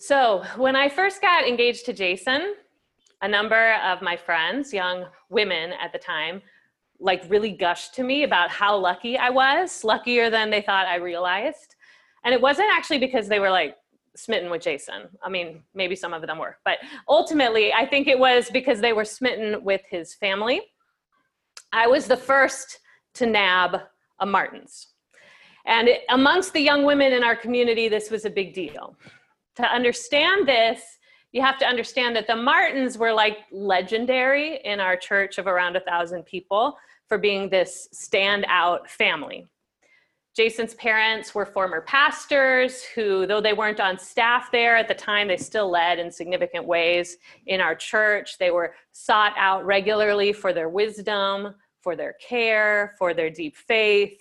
So when I first got engaged to Jason, a number of my friends, young women at the time, like really gushed to me about how lucky I was, luckier than they thought I realized. And it wasn't actually because they were like smitten with Jason. I mean, maybe some of them were, but ultimately I think it was because they were smitten with his family. I was the first to nab a Martins. And amongst the young women in our community, this was a big deal. To understand this, you have to understand that the Martins were like legendary in our church of around 1,000 people for being this standout family. Jason's parents were former pastors who, though they weren't on staff there at the time, they still led in significant ways in our church. They were sought out regularly for their wisdom, for their care, for their deep faith.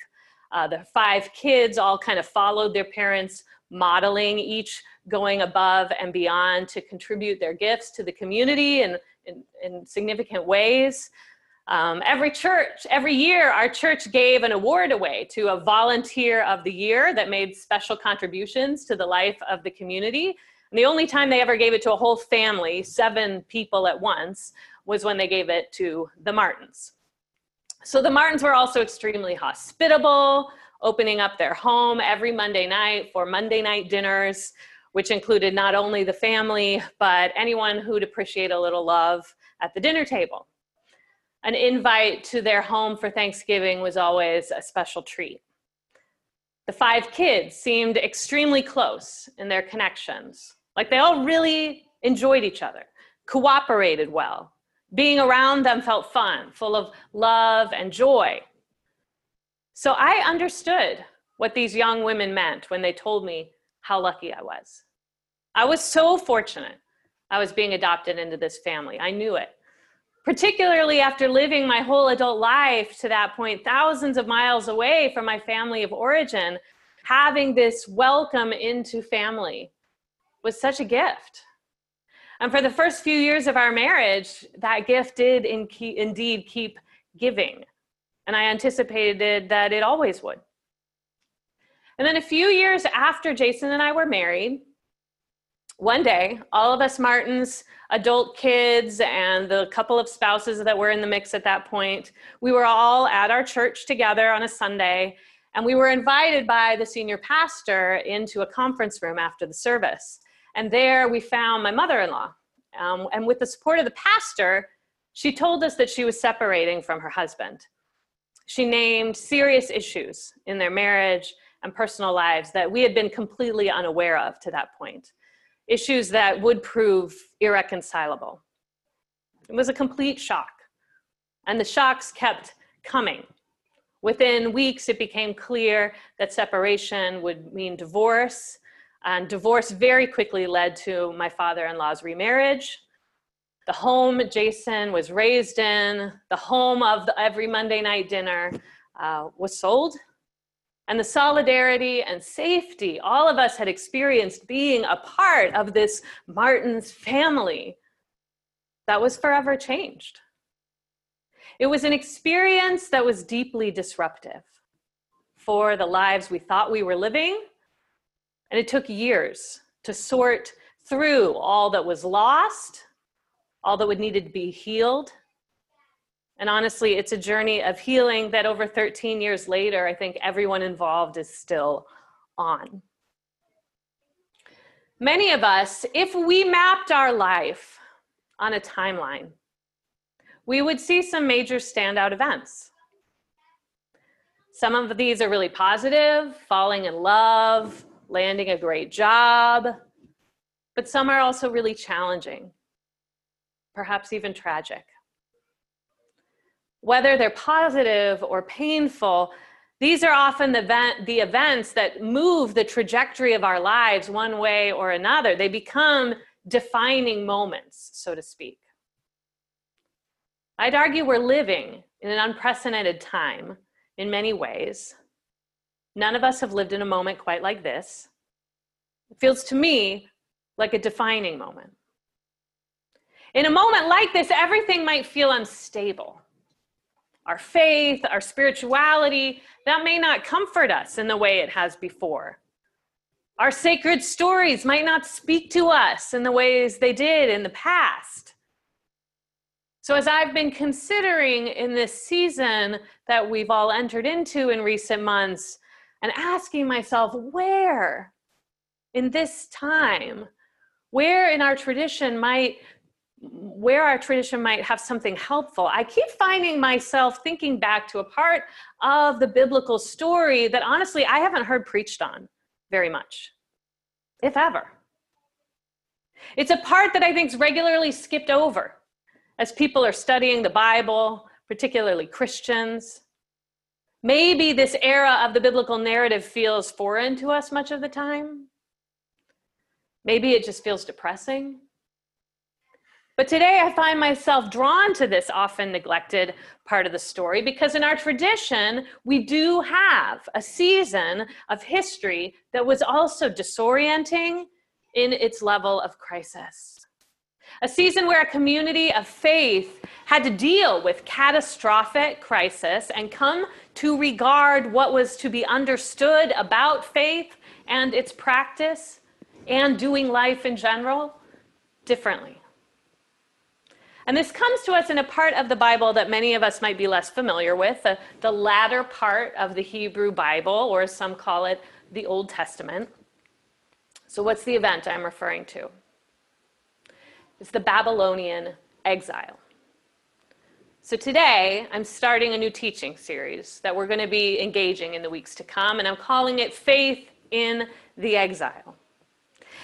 The 5 kids all kind of followed their parents' modeling, each going above and beyond to contribute their gifts to the community in significant ways. Every year, our church gave an award away to a volunteer of the year that made special contributions to the life of the community. And the only time they ever gave it to a whole family, 7 people at once, was when they gave it to the Martins. So the Martins were also extremely hospitable, opening up their home every Monday night for Monday night dinners, which included not only the family, but anyone who'd appreciate a little love at the dinner table. An invite to their home for Thanksgiving was always a special treat. The 5 kids seemed extremely close in their connections. Like they all really enjoyed each other, cooperated well. Being around them felt fun, full of love and joy. So I understood what these young women meant when they told me how lucky I was. I was so fortunate I was being adopted into this family. I knew it. Particularly after living my whole adult life to that point, thousands of miles away from my family of origin, having this welcome into family was such a gift. And for the first few years of our marriage, that gift did indeed keep giving. And I anticipated that it always would. And then a few years after Jason and I were married, one day, all of us Martins, adult kids, and the couple of spouses that were in the mix at that point, we were all at our church together on a Sunday, and we were invited by the senior pastor into a conference room after the service. And there we found my mother-in-law. And with the support of the pastor, she told us that she was separating from her husband. She named serious issues in their marriage and personal lives that we had been completely unaware of to that point. Issues that would prove irreconcilable. It was a complete shock, and the shocks kept coming. Within weeks, it became clear that separation would mean divorce, and divorce very quickly led to my father-in-law's remarriage. The home Jason was raised in, the home of every Monday night dinner, was sold. And the solidarity and safety all of us had experienced being a part of this Martin's family, that was forever changed. It was an experience that was deeply disruptive for the lives we thought we were living. And it took years to sort through all that was lost, all that would needed to be healed. And honestly, it's a journey of healing that over 13 years later, I think everyone involved is still on. Many of us, if we mapped our life on a timeline, we would see some major standout events. Some of these are really positive, falling in love, landing a great job, but some are also really challenging, perhaps even tragic. Whether they're positive or painful, these are often the events that move the trajectory of our lives one way or another. They become defining moments, so to speak. I'd argue we're living in an unprecedented time in many ways. None of us have lived in a moment quite like this. It feels to me like a defining moment. In a moment like this, everything might feel unstable. Our faith, our spirituality, that may not comfort us in the way it has before. Our sacred stories might not speak to us in the ways they did in the past. So as I've been considering in this season that we've all entered into in recent months and asking myself, where in this time, where our tradition might have something helpful, I keep finding myself thinking back to a part of the biblical story that honestly I haven't heard preached on very much, if ever. It's a part that I think is regularly skipped over as people are studying the Bible, particularly Christians. Maybe this era of the biblical narrative feels foreign to us much of the time. Maybe it just feels depressing. But today I find myself drawn to this often neglected part of the story because in our tradition, we do have a season of history that was also disorienting in its level of crisis. A season where a community of faith had to deal with catastrophic crisis and come to regard what was to be understood about faith and its practice and doing life in general differently. And this comes to us in a part of the Bible that many of us might be less familiar with, the latter part of the Hebrew Bible, or as some call it, the Old Testament. So what's the event I'm referring to? It's the Babylonian exile. So today, I'm starting a new teaching series that we're going to be engaging in the weeks to come, and I'm calling it Faith in the Exile.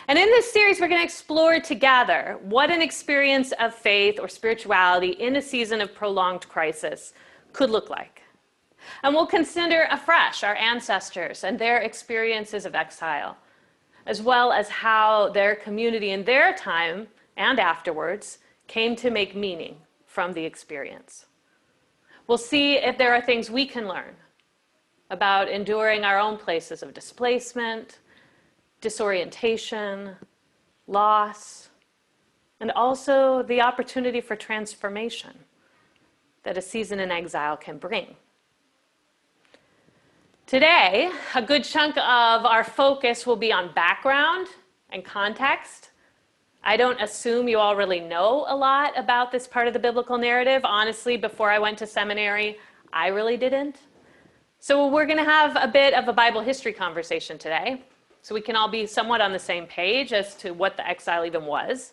And in this series, we're going to explore together what an experience of faith or spirituality in a season of prolonged crisis could look like. And we'll consider afresh our ancestors and their experiences of exile, as well as how their community in their time and afterwards came to make meaning from the experience. We'll see if there are things we can learn about enduring our own places of displacement, disorientation, loss, and also the opportunity for transformation that a season in exile can bring. Today, a good chunk of our focus will be on background and context. I don't assume you all really know a lot about this part of the biblical narrative. Honestly, before I went to seminary, I really didn't. So we're going to have a bit of a Bible history conversation today, so we can all be somewhat on the same page as to what the exile even was.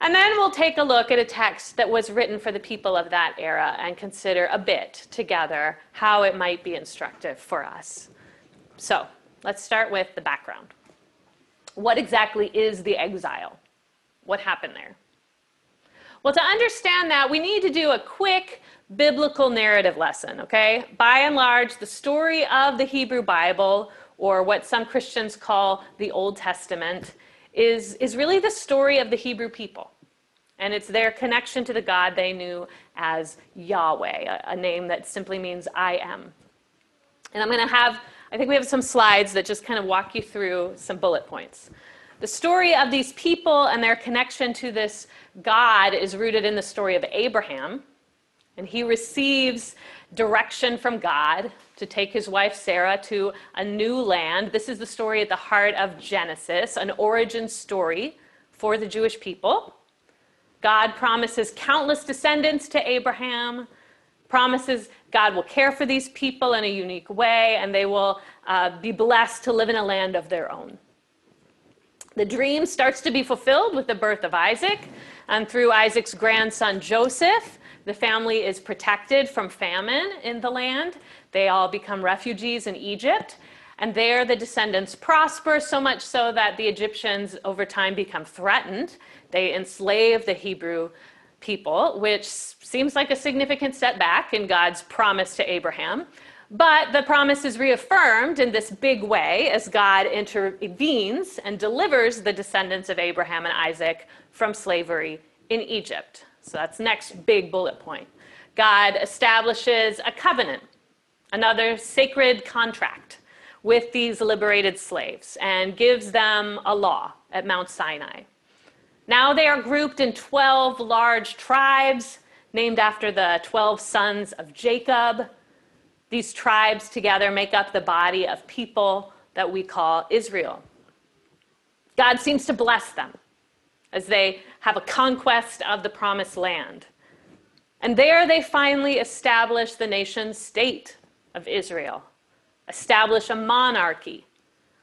And then we'll take a look at a text that was written for the people of that era and consider a bit together how it might be instructive for us. So let's start with the background. What exactly is the exile? What happened there? Well, to understand that, we need to do a quick biblical narrative lesson, okay? By and large, the story of the Hebrew Bible, or what some Christians call the Old Testament, is really the story of the Hebrew people. And it's their connection to the God they knew as Yahweh, a name that simply means I am. And I think we have some slides that just kind of walk you through some bullet points. The story of these people and their connection to this God is rooted in the story of Abraham. And he receives direction from God to take his wife Sarah to a new land. This is the story at the heart of Genesis, an origin story for the Jewish people. God promises countless descendants to Abraham, promises God will care for these people in a unique way, and they will be blessed to live in a land of their own. The dream starts to be fulfilled with the birth of Isaac, and through Isaac's grandson Joseph, the family is protected from famine in the land. They all become refugees in Egypt. And there the descendants prosper, so much so that the Egyptians over time become threatened. They enslave the Hebrew people, which seems like a significant setback in God's promise to Abraham. But the promise is reaffirmed in this big way as God intervenes and delivers the descendants of Abraham and Isaac from slavery in Egypt. So that's next big bullet point. God establishes a covenant, another sacred contract with these liberated slaves, and gives them a law at Mount Sinai. Now they are grouped in 12 large tribes named after the 12 sons of Jacob. These tribes together make up the body of people that we call Israel. God seems to bless them as they have a conquest of the promised land. And there they finally establish the nation state of Israel, establish a monarchy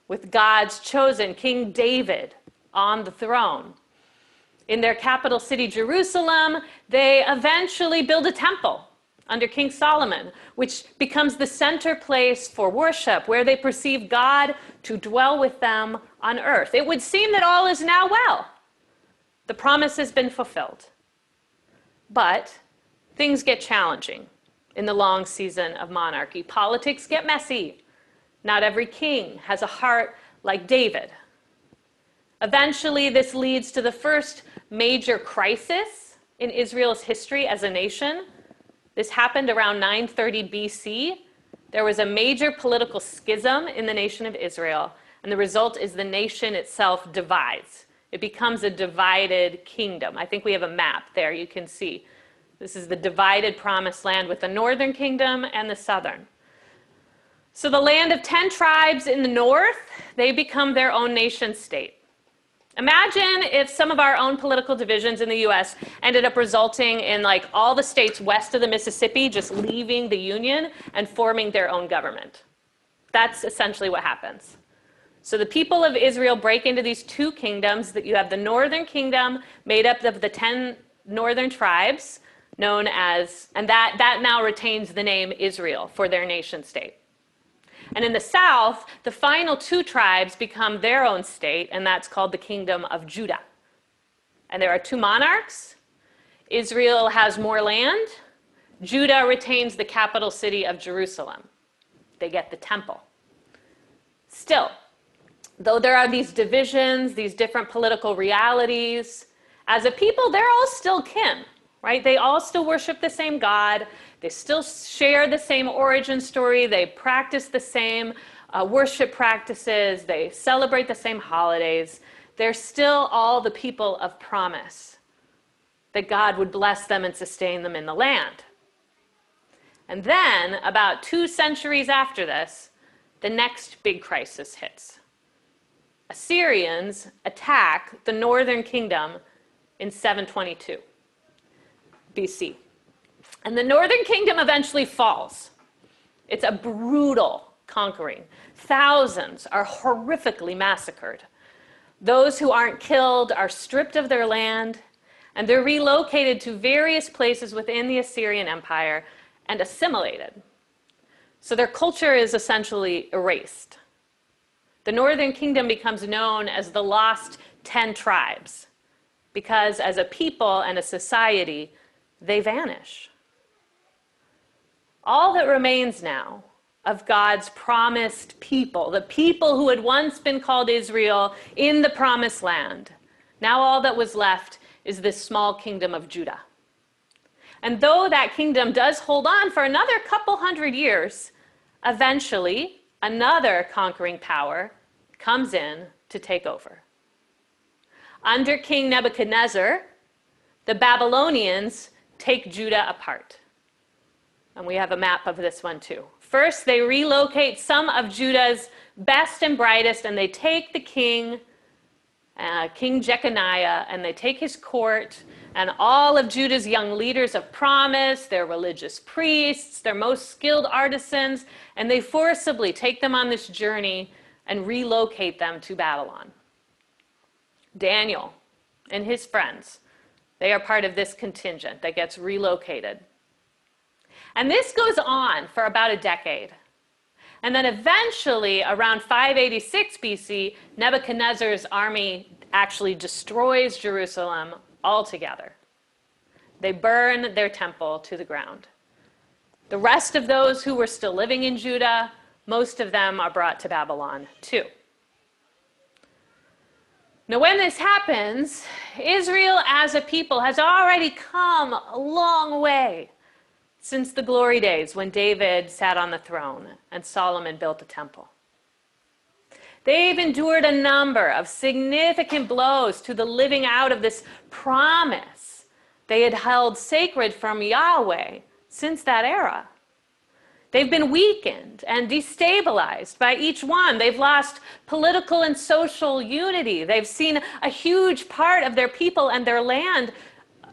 with God's chosen King David on the throne. In their capital city, Jerusalem, they eventually build a temple under King Solomon, which becomes the center place for worship, where they perceive God to dwell with them on earth. It would seem that all is now well. The promise has been fulfilled. But things get challenging in the long season of monarchy. Politics get messy. Not every king has a heart like David. Eventually, this leads to the first major crisis in Israel's history as a nation. This happened around 930 BC. There was a major political schism in the nation of Israel, and the result is the nation itself divides. It becomes a divided kingdom. I think we have a map there you can see. This is the divided promised land with the northern kingdom and the southern. So the land of 10 tribes in the north, they become their own nation state. Imagine if some of our own political divisions in the US ended up resulting in like all the states west of the Mississippi just leaving the Union and forming their own government. That's essentially what happens. So the people of Israel break into these two kingdoms. That you have the northern kingdom made up of the 10 northern tribes known as, and that now retains the name Israel for their nation state. And in the south, the final two tribes become their own state, and that's called the Kingdom of Judah. And there are two monarchs. Israel has more land. Judah retains the capital city of Jerusalem. They get the temple. Still, though there are these divisions, these different political realities, as a people, they're all still kin, right? They all still worship the same God. They still share the same origin story. They practice the same worship practices. They celebrate the same holidays. They're still all the people of promise that God would bless them and sustain them in the land. And then, about 2 centuries after this, the next big crisis hits. Assyrians attack the northern kingdom in 722 BC. And the northern kingdom eventually falls. It's a brutal conquering. Thousands are horrifically massacred. Those who aren't killed are stripped of their land, and they're relocated to various places within the Assyrian Empire and assimilated. So their culture is essentially erased. The northern kingdom becomes known as the lost 10 tribes, because as a people and a society, they vanish. All that remains now of God's promised people, the people who had once been called Israel in the promised land, now all that was left is this small kingdom of Judah. And though that kingdom does hold on for another couple hundred years, eventually another conquering power comes in to take over. Under King Nebuchadnezzar, the Babylonians take Judah apart. And we have a map of this one too. First, they relocate some of Judah's best and brightest, and they take the king, King Jeconiah, and they take his court and all of Judah's young leaders of promise, their religious priests, their most skilled artisans, and they forcibly take them on this journey and relocate them to Babylon. Daniel and his friends, they are part of this contingent that gets relocated. And this goes on for about a decade. And then eventually, around 586 BC, Nebuchadnezzar's army actually destroys Jerusalem altogether. They burn their temple to the ground. The rest of those who were still living in Judah, most of them are brought to Babylon too. Now, when this happens, Israel as a people has already come a long way since the glory days when David sat on the throne and Solomon built the temple. They've endured a number of significant blows to the living out of this promise they had held sacred from Yahweh since that era. They've been weakened and destabilized by each one. They've lost political and social unity. They've seen a huge part of their people and their land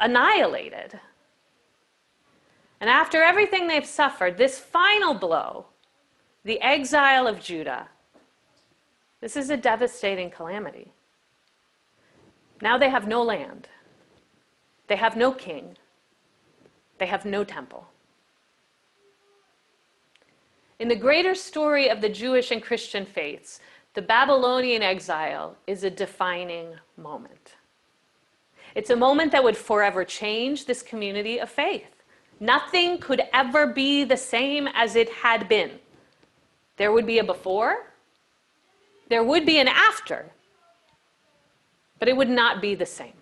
annihilated. And after everything they've suffered, this final blow, the exile of Judah, this is a devastating calamity. Now they have no land. They have no king. They have no temple. In the greater story of the Jewish and Christian faiths, the Babylonian exile is a defining moment. It's a moment that would forever change this community of faith. Nothing could ever be the same as it had been. There would be a before, there would be an after, but it would not be the same.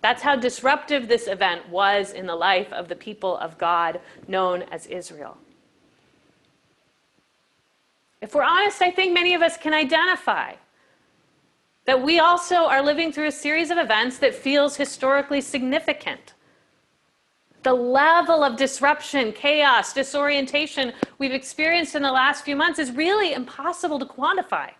That's how disruptive this event was in the life of the people of God known as Israel. If we're honest, I think many of us can identify that we also are living through a series of events that feels historically significant. The level of disruption, chaos, disorientation we've experienced in the last few months is really impossible to quantify.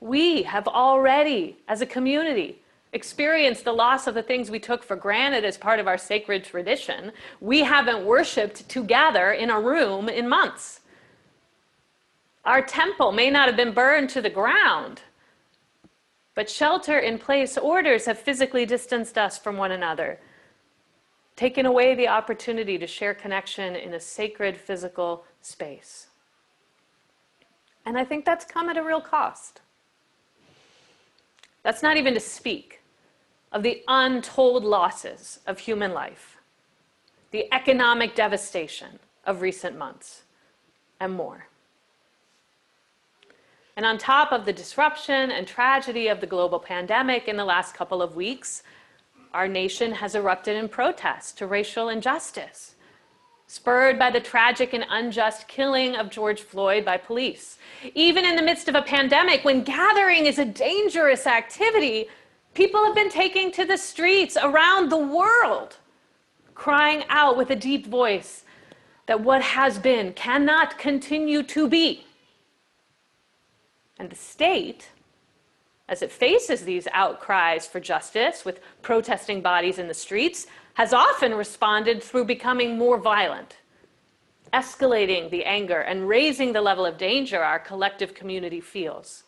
We have already, as a community, experienced the loss of the things we took for granted as part of our sacred tradition. We haven't worshipped together in a room in months. Our temple may not have been burned to the ground, but shelter-in-place orders have physically distanced us from one another, taken away the opportunity to share connection in a sacred physical space. And I think that's come at a real cost. That's not even to speak of the untold losses of human life, the economic devastation of recent months, and more. And on top of the disruption and tragedy of the global pandemic in the last couple of weeks, our nation has erupted in protest to racial injustice, spurred by the tragic and unjust killing of George Floyd by police. Even in the midst of a pandemic, when gathering is a dangerous activity, people have been taking to the streets around the world, crying out with a deep voice that what has been cannot continue to be. And the state, as it faces these outcries for justice with protesting bodies in the streets, has often responded through becoming more violent, escalating the anger and raising the level of danger our collective community feels.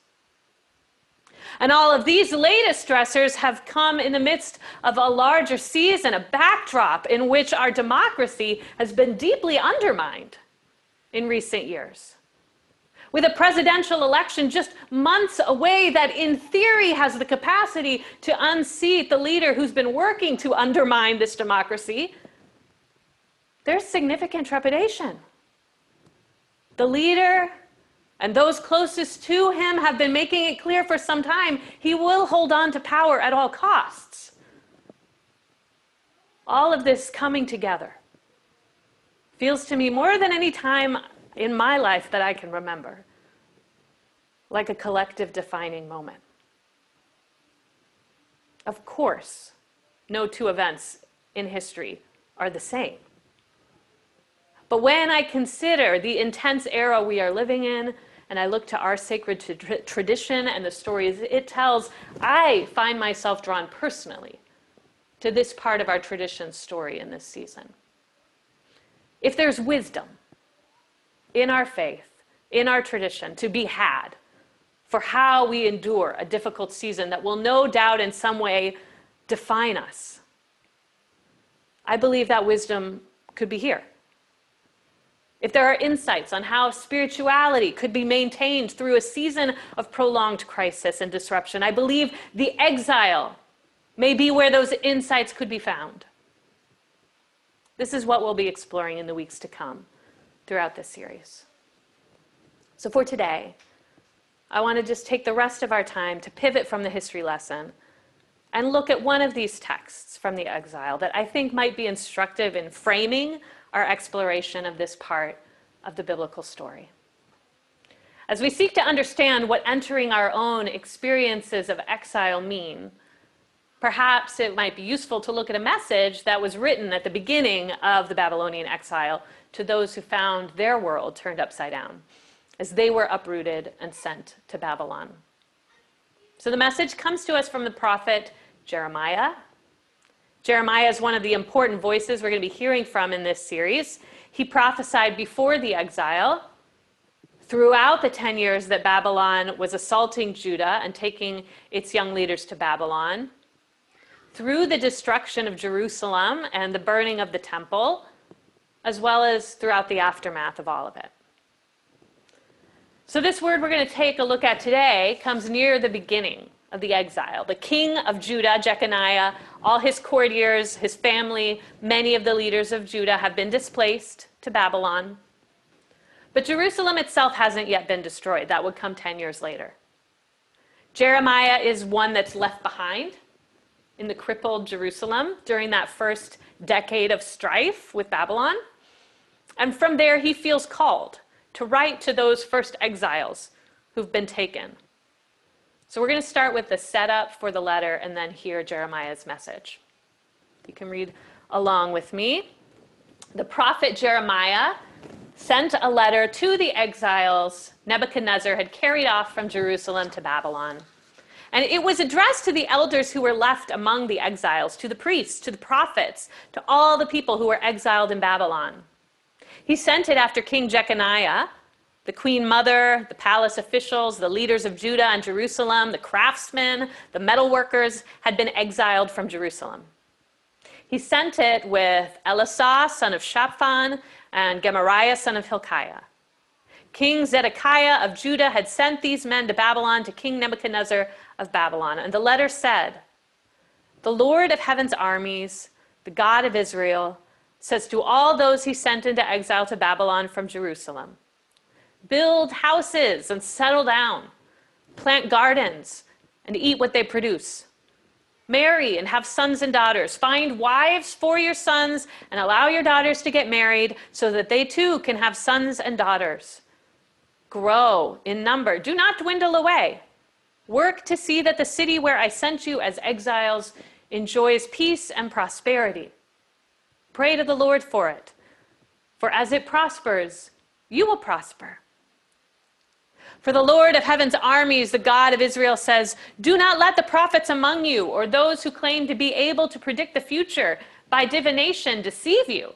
And all of these latest stressors have come in the midst of a larger season, a backdrop in which our democracy has been deeply undermined in recent years, with a presidential election just months away that in theory has the capacity to unseat the leader who's been working to undermine this democracy. There's significant trepidation. The leader and those closest to him have been making it clear for some time he will hold on to power at all costs. All of this coming together feels to me more than any time in my life that I can remember, like a collective defining moment. Of course, no two events in history are the same. But when I consider the intense era we are living in, and I look to our sacred tradition and the stories it tells, I find myself drawn personally to this part of our tradition's story in this season. If there's wisdom in our faith, in our tradition, to be had for how we endure a difficult season that will no doubt in some way define us, I believe that wisdom could be here. If there are insights on how spirituality could be maintained through a season of prolonged crisis and disruption, I believe the exile may be where those insights could be found. This is what we'll be exploring in the weeks to come throughout this series. So for today, I want to just take the rest of our time to pivot from the history lesson and look at one of these texts from the exile that I think might be instructive in framing our exploration of this part of the biblical story. As we seek to understand what entering our own experiences of exile mean, perhaps it might be useful to look at a message that was written at the beginning of the Babylonian exile to those who found their world turned upside down, as they were uprooted and sent to Babylon. So the message comes to us from the prophet Jeremiah. Jeremiah is one of the important voices we're going to be hearing from in this series. He prophesied before the exile, throughout the 10 years that Babylon was assaulting Judah and taking its young leaders to Babylon, through the destruction of Jerusalem and the burning of the temple, as well as throughout the aftermath of all of it. So this word we're going to take a look at today comes near the beginning of the exile. The king of Judah, Jeconiah, all his courtiers, his family, many of the leaders of Judah have been displaced to Babylon. But Jerusalem itself hasn't yet been destroyed. That would come 10 years later. Jeremiah is one that's left behind in the crippled Jerusalem during that first decade of strife with Babylon. And from there, he feels called to write to those first exiles who've been taken. So we're going to start with the setup for the letter and then hear Jeremiah's message. You can read along with me. The prophet Jeremiah sent a letter to the exiles Nebuchadnezzar had carried off from Jerusalem to Babylon. And it was addressed to the elders who were left among the exiles, to the priests, to the prophets, to all the people who were exiled in Babylon. He sent it after King Jeconiah, the queen mother, the palace officials, the leaders of Judah and Jerusalem, the craftsmen, the metal workers had been exiled from Jerusalem. He sent it with Elasah, son of Shaphan, and Gemariah, son of Hilkiah. King Zedekiah of Judah had sent these men to Babylon, to King Nebuchadnezzar of Babylon. And the letter said, "The Lord of heaven's armies, the God of Israel, says to all those he sent into exile to Babylon from Jerusalem, build houses and settle down, plant gardens and eat what they produce. Marry and have sons and daughters. Find wives for your sons and allow your daughters to get married so that they too can have sons and daughters. Grow in number. Do not dwindle away. Work to see that the city where I sent you as exiles enjoys peace and prosperity. Pray to the Lord for it, for as it prospers, you will prosper. For the Lord of heaven's armies, the God of Israel says, do not let the prophets among you or those who claim to be able to predict the future by divination deceive you.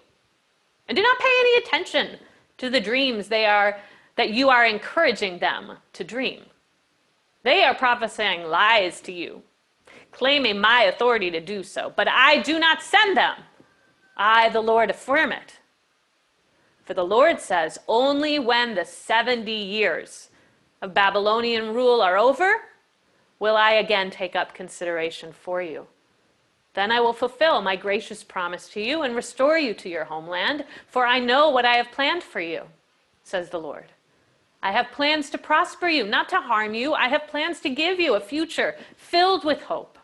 And do not pay any attention to the dreams that you are encouraging them to dream. They are prophesying lies to you, claiming my authority to do so, but I do not send them. I, the Lord, affirm it. For the Lord says, only when the 70 years of Babylonian rule are over, will I again take up consideration for you. Then I will fulfill my gracious promise to you and restore you to your homeland, for I know what I have planned for you, says the Lord. I have plans to prosper you, not to harm you. I have plans to give you a future filled with hope.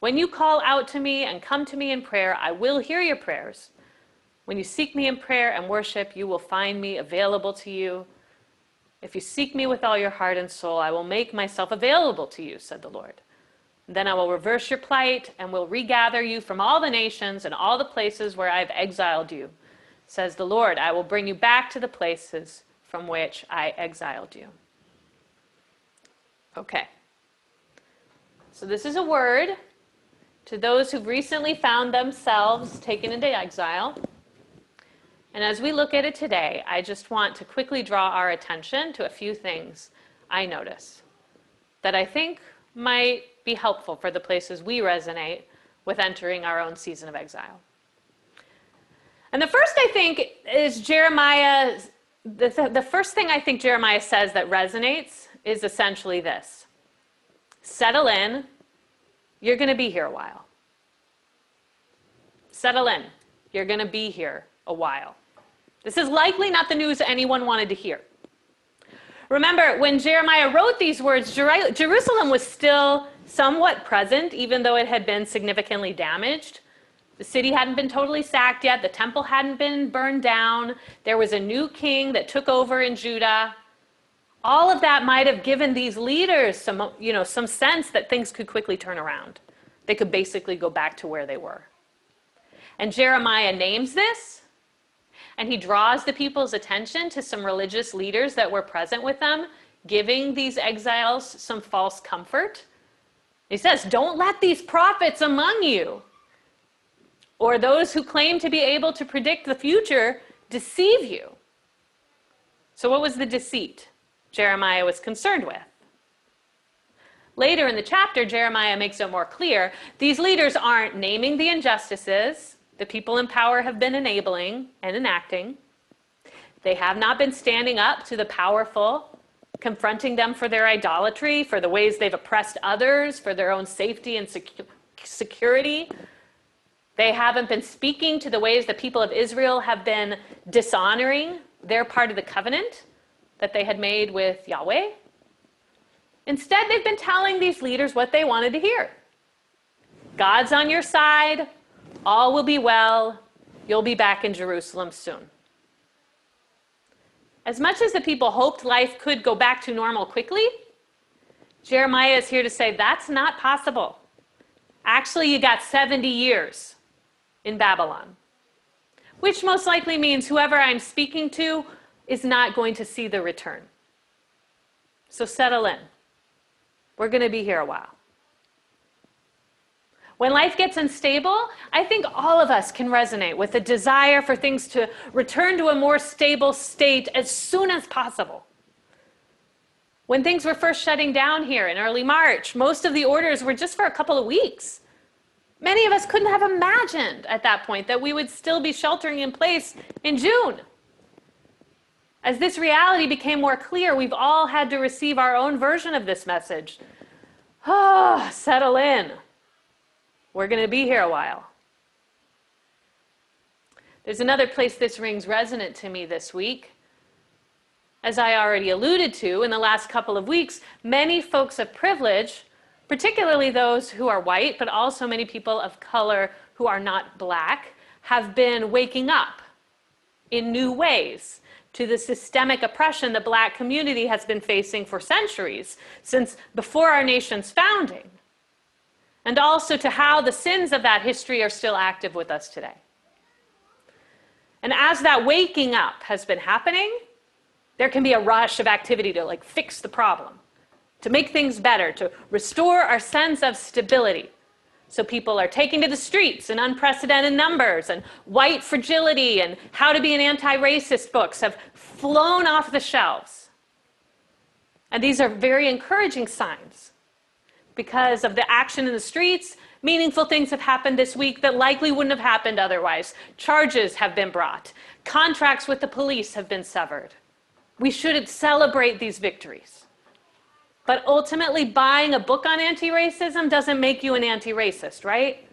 When you call out to me and come to me in prayer, I will hear your prayers. When you seek me in prayer and worship, you will find me available to you. If you seek me with all your heart and soul, I will make myself available to you, said the Lord. And then I will reverse your plight and will regather you from all the nations and all the places where I've exiled you, says the Lord. I will bring you back to the places from which I exiled you." Okay. So this is a word to those who've recently found themselves taken into exile. And as we look at it today, I just want to quickly draw our attention to a few things I notice that I think might be helpful for the places we resonate with entering our own season of exile. And the first, I think, is the first thing I think Jeremiah says that resonates is essentially this: settle in. You're going to be here a while. Settle in. You're going to be here a while. This is likely not the news anyone wanted to hear. Remember, when Jeremiah wrote these words, Jerusalem was still somewhat present, even though it had been significantly damaged. The city hadn't been totally sacked yet. The temple hadn't been burned down. There was a new king that took over in Judah. All of that might have given these leaders some sense that things could quickly turn around. They could basically go back to where they were. And Jeremiah names this And he draws the people's attention to some religious leaders that were present with them, giving these exiles some false comfort. He says, don't let these prophets among you, or those who claim to be able to predict the future, deceive you. So what was the deceit Jeremiah was concerned with? Later in the chapter, Jeremiah makes it more clear. These leaders aren't naming the injustices the people in power have been enabling and enacting. They have not been standing up to the powerful, confronting them for their idolatry, for the ways they've oppressed others, for their own safety and security. They haven't been speaking to the ways the people of Israel have been dishonoring their part of the covenant that they had made with Yahweh. Instead, they've been telling these leaders what they wanted to hear. God's on your side. All will be well. You'll be back in Jerusalem soon. As much as the people hoped life could go back to normal quickly, Jeremiah is here to say that's not possible. Actually, you got 70 years in Babylon, which most likely means whoever I'm speaking to is not going to see the return. So settle in. We're going to be here a while. When life gets unstable, I think all of us can resonate with the desire for things to return to a more stable state as soon as possible. When things were first shutting down here in early March, most of the orders were just for a couple of weeks. Many of us couldn't have imagined at that point that we would still be sheltering in place in June. As this reality became more clear, we've all had to receive our own version of this message. Oh, settle in. We're going to be here a while. There's another place this rings resonant to me this week. As I already alluded to, in the last couple of weeks, many folks of privilege, particularly those who are white, but also many people of color who are not black, have been waking up in new ways to the systemic oppression the black community has been facing for centuries, since before our nation's founding, and also to how the sins of that history are still active with us today. And as that waking up has been happening, there can be a rush of activity to fix the problem, to make things better, to restore our sense of stability. So people are taking to the streets in unprecedented numbers, and White Fragility and How to Be an Anti-Racist books have flown off the shelves. And these are very encouraging signs. Because of the action in the streets, meaningful things have happened this week that likely wouldn't have happened otherwise. Charges have been brought. Contracts with the police have been severed. We should celebrate these victories. But ultimately, buying a book on anti-racism doesn't make you an anti-racist, right?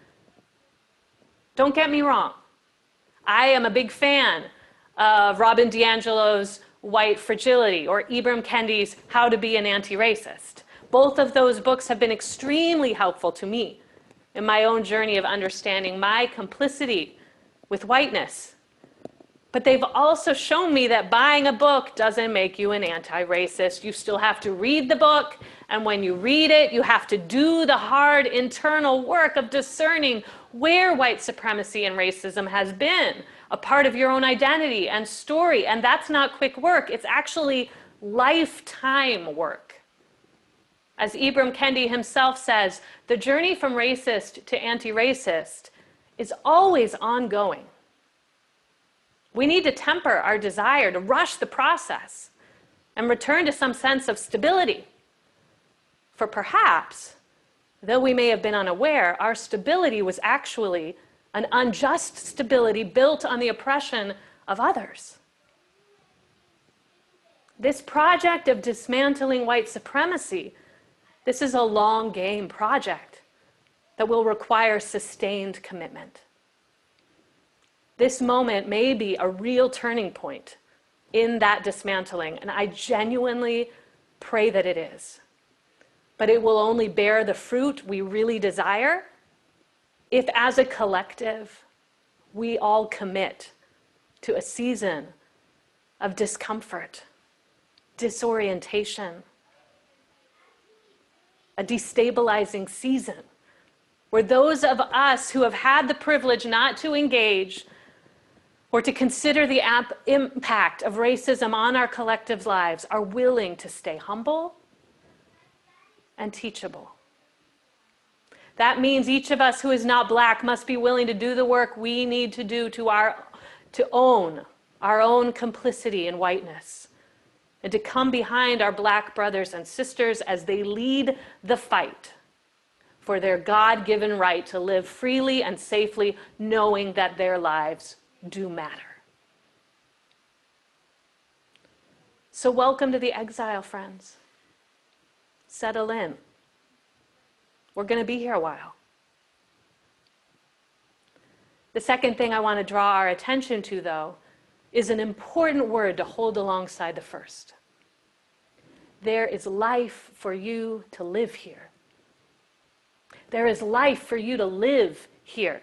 Don't get me wrong. I am a big fan of Robin DiAngelo's White Fragility or Ibram Kendi's How to Be an Anti-Racist. Both of those books have been extremely helpful to me in my own journey of understanding my complicity with whiteness. But they've also shown me that buying a book doesn't make you an anti-racist. You still have to read the book, and when you read it, you have to do the hard internal work of discerning where white supremacy and racism has been a part of your own identity and story. And that's not quick work. It's actually lifetime work. As Ibram Kendi himself says, the journey from racist to anti-racist is always ongoing. We need to temper our desire to rush the process and return to some sense of stability. For perhaps, though we may have been unaware, our stability was actually an unjust stability built on the oppression of others. This project of dismantling white supremacy, this is a long game project that will require sustained commitment. This moment may be a real turning point in that dismantling, and I genuinely pray that it is. But it will only bear the fruit we really desire if, as a collective, we all commit to a season of discomfort, disorientation, a destabilizing season where those of us who have had the privilege not to engage or to consider the impact of racism on our collective lives, are willing to stay humble and teachable. That means each of us who is not Black must be willing to do the work we need to do to own our own complicity in whiteness, and to come behind our Black brothers and sisters as they lead the fight for their God-given right to live freely and safely, knowing that their lives do matter. So welcome to the exile, friends. Settle in. We're going to be here a while. The second thing I want to draw our attention to, though, is an important word to hold alongside the first. There is life for you to live here. There is life for you to live here.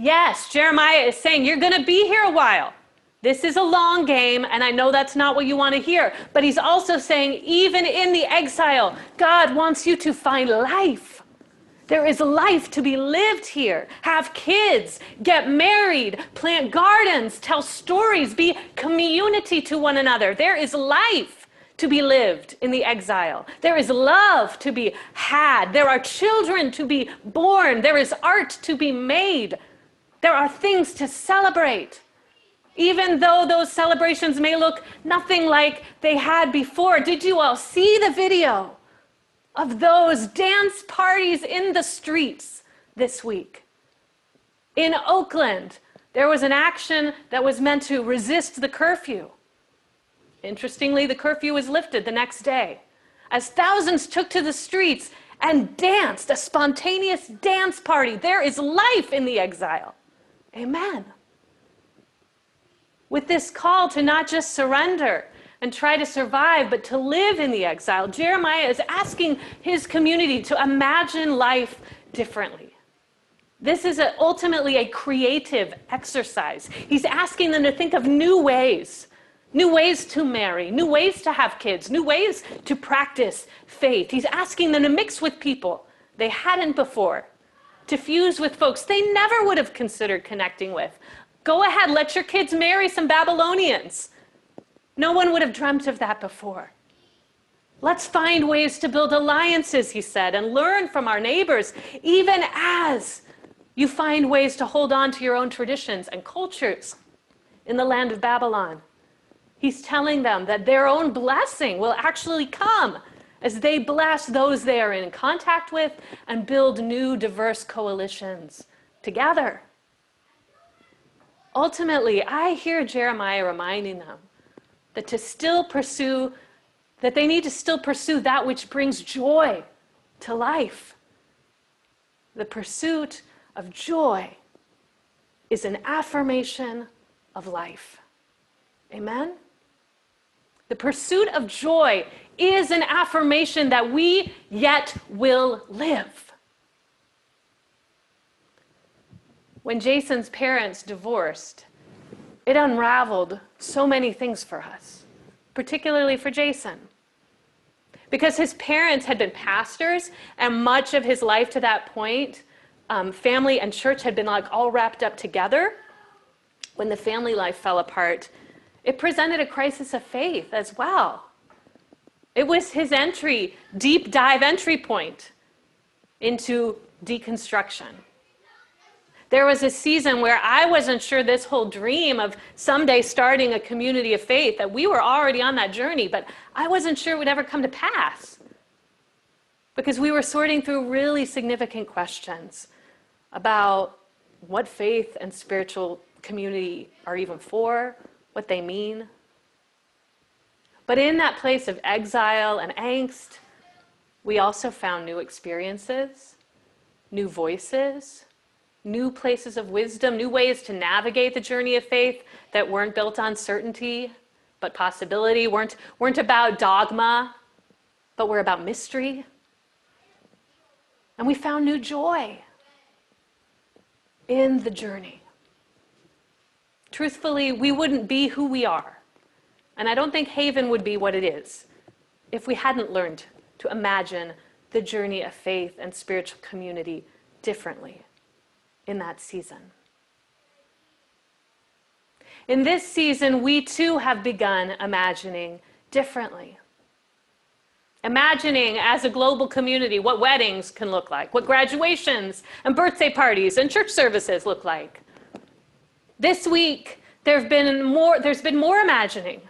Yes, Jeremiah is saying you're going to be here a while. This is a long game, and I know that's not what you want to hear, but he's also saying even in the exile, God wants you to find life. There is life to be lived here. Have kids, get married, plant gardens, tell stories, be community to one another. There is life to be lived in the exile. There is love to be had. There are children to be born. There is art to be made. There are things to celebrate, even though those celebrations may look nothing like they had before. Did you all see the video of those dance parties in the streets this week? In Oakland, there was an action that was meant to resist the curfew. Interestingly, the curfew was lifted the next day, as thousands took to the streets and danced, a spontaneous dance party. There is life in the exile. Amen. With this call to not just surrender and try to survive, but to live in the exile, Jeremiah is asking his community to imagine life differently. This is ultimately a creative exercise. He's asking them to think of new ways to marry, new ways to have kids, new ways to practice faith. He's asking them to mix with people they hadn't before, to fuse with folks they never would have considered connecting with. Go ahead, let your kids marry some Babylonians. No one would have dreamt of that before. Let's find ways to build alliances, he said, and learn from our neighbors, even as you find ways to hold on to your own traditions and cultures in the land of Babylon. He's telling them that their own blessing will actually come as they bless those they are in contact with and build new, diverse coalitions together. Ultimately, I hear Jeremiah reminding them that they need to still pursue that which brings joy to life. The pursuit of joy is an affirmation of life. Amen? The pursuit of joy is an affirmation that we yet will live. When Jason's parents divorced, it unraveled so many things for us, particularly for Jason. Because his parents had been pastors, and much of his life to that point, family and church had been like all wrapped up together. When the family life fell apart, it presented a crisis of faith as well. It was his deep dive entry point into deconstruction. There was a season where I wasn't sure this whole dream of someday starting a community of faith, that we were already on that journey, but I wasn't sure it would ever come to pass, because we were sorting through really significant questions about what faith and spiritual community are even for, what they mean. But in that place of exile and angst, we also found new experiences, new voices, new places of wisdom, new ways to navigate the journey of faith that weren't built on certainty, but possibility, weren't about dogma, but were about mystery. And we found new joy in the journey. Truthfully, we wouldn't be who we are, and I don't think Haven would be what it is, if we hadn't learned to imagine the journey of faith and spiritual community differently in that season. In this season, we too have begun imagining differently. Imagining as a global community what weddings can look like, what graduations and birthday parties and church services look like. This week, there's been more imagining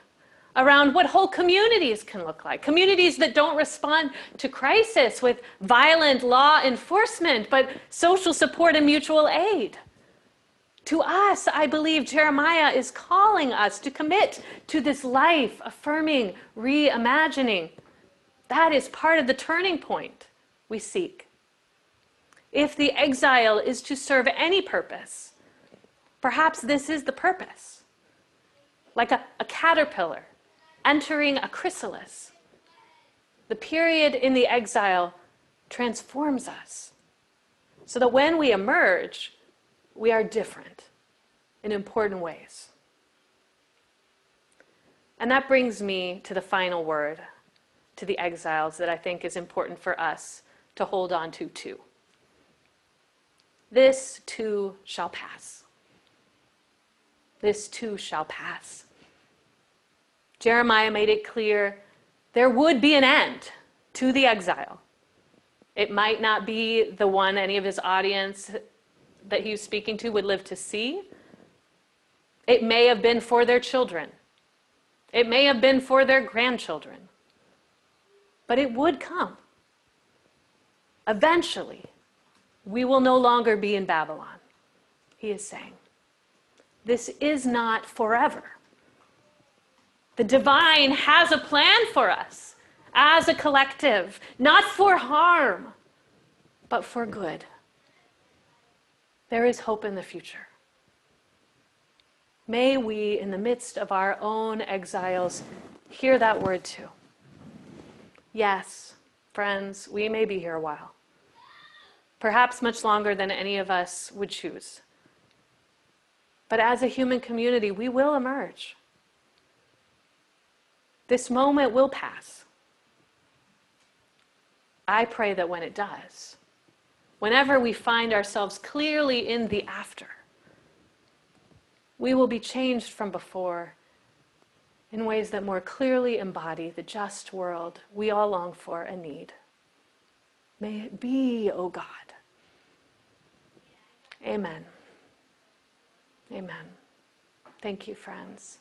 around what whole communities can look like. Communities that don't respond to crisis with violent law enforcement, but social support and mutual aid. To us, I believe Jeremiah is calling us to commit to this life-affirming reimagining. That is part of the turning point we seek. If the exile is to serve any purpose, perhaps this is the purpose. Like a caterpillar entering a chrysalis. The period in the exile transforms us so that when we emerge, we are different in important ways. And that brings me to the final word to the exiles that I think is important for us to hold on to too. This too shall pass. This too shall pass. Jeremiah made it clear there would be an end to the exile. It might not be the one any of his audience that he was speaking to would live to see. It may have been for their children. It may have been for their grandchildren. But it would come. Eventually, we will no longer be in Babylon, he is saying. This is not forever. The divine has a plan for us as a collective, not for harm, but for good. There is hope in the future. May we, in the midst of our own exiles, hear that word too. Yes, friends, we may be here a while, perhaps much longer than any of us would choose. But as a human community, we will emerge. This moment will pass. I pray that when it does, whenever we find ourselves clearly in the after, we will be changed from before in ways that more clearly embody the just world we all long for and need. May it be, O God. Amen. Amen. Thank you, friends.